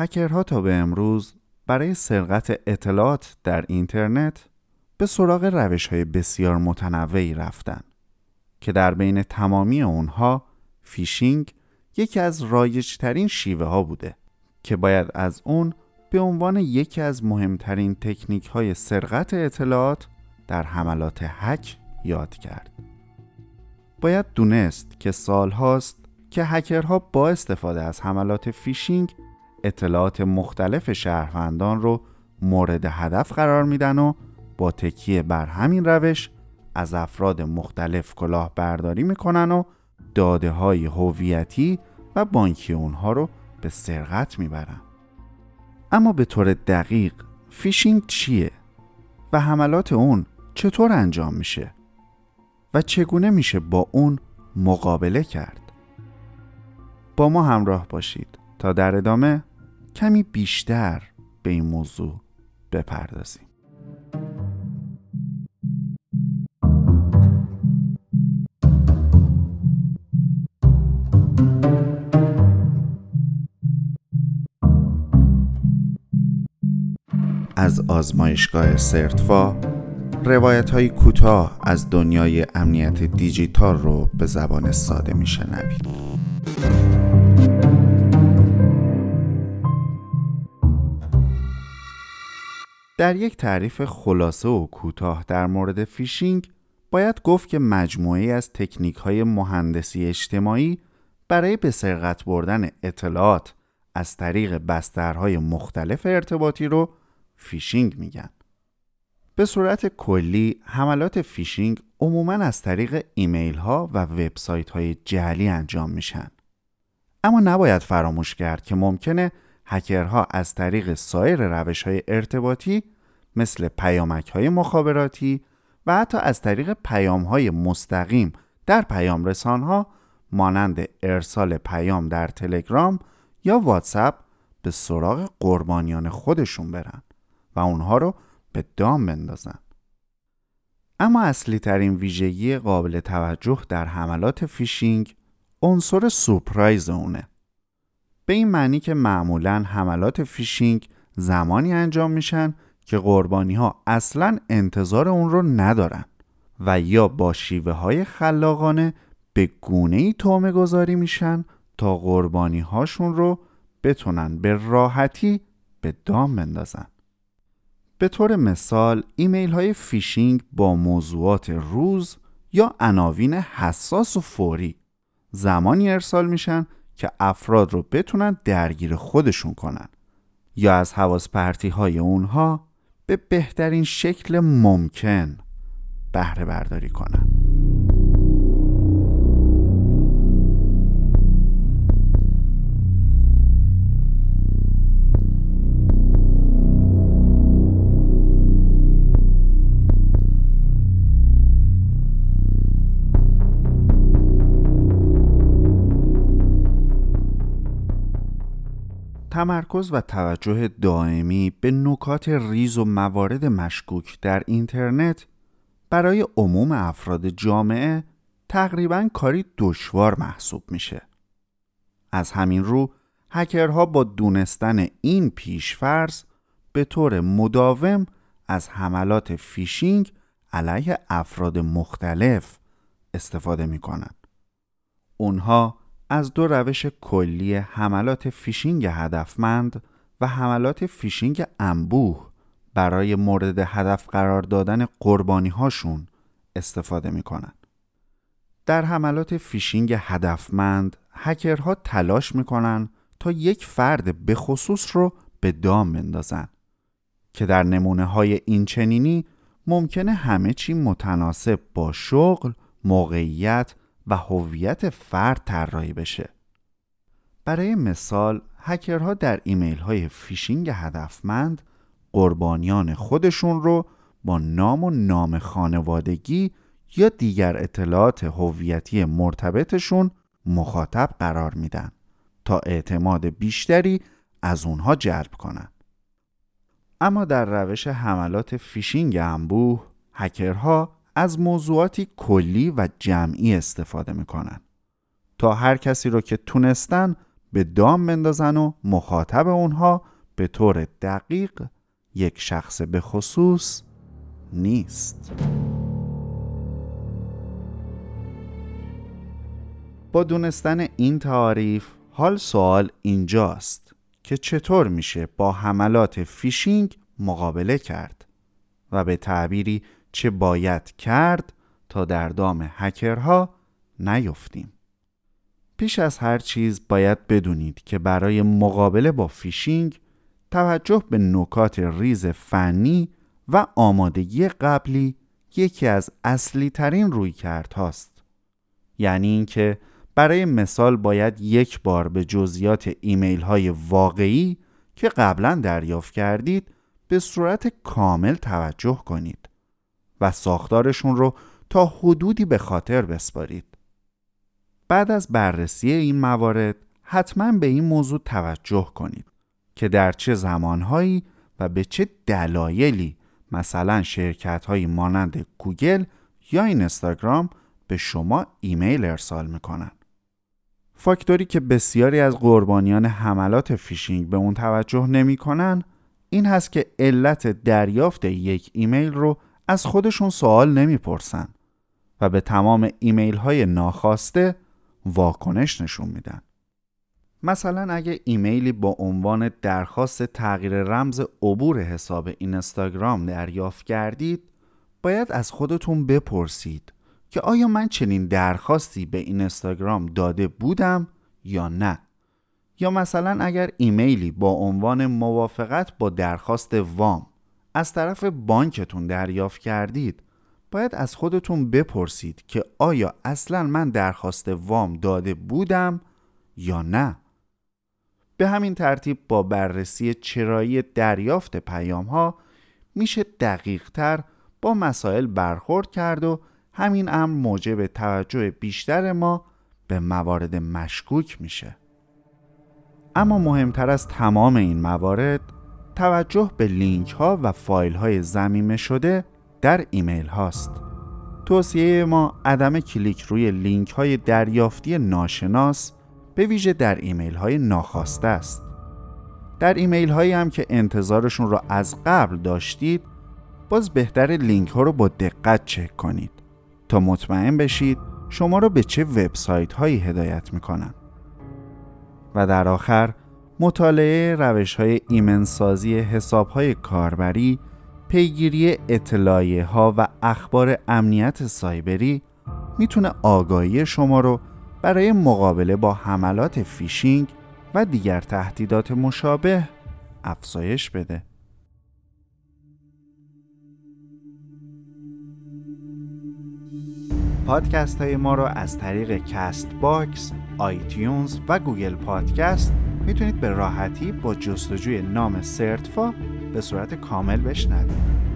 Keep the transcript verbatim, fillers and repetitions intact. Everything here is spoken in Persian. هکرها تا به امروز برای سرقت اطلاعات در اینترنت به سراغ روش‌های بسیار متنوعی رفتن که در بین تمامی اونها فیشینگ یکی از رایج‌ترین شیوه‌ها بوده که باید از اون به عنوان یکی از مهمترین تکنیک‌های سرقت اطلاعات در حملات هک یاد کرد. باید دونست که سال‌هاست که هکرها با استفاده از حملات فیشینگ اطلاعات مختلف شهروندان رو مورد هدف قرار میدن و با تکیه بر همین روش از افراد مختلف کلاه برداری میکنن و داده های هویتی و بانکی اونها رو به سرقت میبرن. اما به طور دقیق فیشینگ چیه و حملات اون چطور انجام میشه و چگونه میشه با اون مقابله کرد؟ با ما همراه باشید تا در ادامه کمی بیشتر به این موضوع بپردازیم. از آزمایشگاه سرتفا روایت‌های کوتاه از دنیای امنیت دیجیتال رو به زبان ساده می‌شنوید. در یک تعریف خلاصه و کوتاه در مورد فیشینگ باید گفت که مجموعه‌ای از تکنیک‌های مهندسی اجتماعی برای به سرقت بردن اطلاعات از طریق بسترهای مختلف ارتباطی رو فیشینگ میگن. به صورت کلی حملات فیشینگ عموماً از طریق ایمیل ها و وبسایت های جعلی انجام میشن. اما نباید فراموش کرد که ممکنه هکرها از طریق سایر روش های ارتباطی مثل پیامک های مخابراتی و حتی از طریق پیام های مستقیم در پیام رسان ها مانند ارسال پیام در تلگرام یا واتساپ به سراغ قربانیان خودشون برن و اونها رو به دام بندازن. اما اصلی ترین ویژگی قابل توجه در حملات فیشینگ عنصر سورپرایز اونه. به این معنی که معمولاً حملات فیشینگ زمانی انجام میشن که قربانی ها اصلاً انتظار اون رو ندارن و یا با شیوه های خلاقانه به گونه‌ای تومه گذاری میشن تا قربانی هاشون رو بتونن به راحتی به دام بندازن. به طور مثال ایمیل های فیشینگ با موضوعات روز یا عناوین حساس و فوری زمانی ارسال میشن که افراد رو بتونن درگیر خودشون کنن یا از حواس پرتی های اونها به بهترین شکل ممکن بهره برداری کنن. تمرکز و توجه دائمی به نکات ریز و موارد مشکوک در اینترنت برای عموم افراد جامعه تقریباً کاری دشوار محسوب میشه. از همین رو هکرها با دونستن این پیشفرض به طور مداوم از حملات فیشینگ علیه افراد مختلف استفاده میکنن. اونها از دو روش کلی حملات فیشینگ هدفمند و حملات فیشینگ انبوه برای مورد هدف قرار دادن قربانی هاشون استفاده می کنن. در حملات فیشینگ هدفمند هکرها تلاش می کنن تا یک فرد به خصوص رو به دام بندازن که در نمونه های این چنینی ممکنه همه چی متناسب با شغل، موقعیت و هویت فرد طراحی بشه. برای مثال هکرها در ایمیل های فیشینگ هدفمند قربانیان خودشون رو با نام و نام خانوادگی یا دیگر اطلاعات هویتی مرتبطشون مخاطب قرار میدن تا اعتماد بیشتری از اونها جلب کنن. اما در روش حملات فیشینگ انبوه هکرها از موضوعاتی کلی و جمعی استفاده میکنن تا هر کسی رو که تونستن به دام بندازن و مخاطب اونها به طور دقیق یک شخص به خصوص نیست. با دونستن این تعاریف، حال سوال اینجاست که چطور میشه با حملات فیشینگ مقابله کرد و به تعبیری چه باید کرد تا در دام هکرها نیفتیم. پیش از هر چیز باید بدونید که برای مقابله با فیشینگ توجه به نکات ریز فنی و آمادگی قبلی یکی از اصلی ترین رویکردهاست. یعنی اینکه برای مثال باید یک بار به جزئیات ایمیل های واقعی که قبلا دریافت کردید به صورت کامل توجه کنید و ساختارشون رو تا حدودی به خاطر بسپارید. بعد از بررسی این موارد حتما به این موضوع توجه کنید که در چه زمانهایی و به چه دلایلی مثلا شرکت‌هایی مانند گوگل یا اینستاگرام به شما ایمیل ارسال می‌کنند. فاکتوری که بسیاری از قربانیان حملات فیشینگ به اون توجه نمی‌کنن این هست که علت دریافت یک ایمیل رو از خودشون سوال نمی‌پرسن و به تمام ایمیل‌های ناخواسته واکنش نشون میدن. مثلا اگه ایمیلی با عنوان درخواست تغییر رمز عبور حساب اینستاگرام دریافت کردید، باید از خودتون بپرسید که آیا من چنین درخواستی به اینستاگرام داده بودم یا نه؟ یا مثلا اگر ایمیلی با عنوان موافقت با درخواست وام از طرف بانکتون دریافت کردید، باید از خودتون بپرسید که آیا اصلا من درخواست وام داده بودم یا نه؟ به همین ترتیب با بررسی چرایی دریافت پیام ها میشه دقیق تر با مسائل برخورد کرد و همین امر موجب توجه بیشتر ما به موارد مشکوک میشه. اما مهمتر از تمام این موارد، توجه به لینک ها و فایل های ضمیمه شده در ایمیل هاست. توصیه ما عدم کلیک روی لینک های دریافتی ناشناس به ویژه در ایمیل های ناخواسته است. در ایمیل هایی هم که انتظارشون رو از قبل داشتید، باز بهتر لینک ها رو با دقت چک کنید تا مطمئن بشید شما رو به چه وبسایت هایی هدایت میکنن. و در آخر، مطالعه روش های ایمن سازی حساب های کاربری، پیگیری اطلاعیه ها و اخبار امنیت سایبری میتونه آگاهی شما رو برای مقابله با حملات فیشینگ و دیگر تهدیدات مشابه افزایش بده. پادکست های ما رو از طریق کست باکس، آیتیونز و گوگل پادکست میتونید به راحتی با جستجوی نام سرتفا به صورت کامل بشنوید.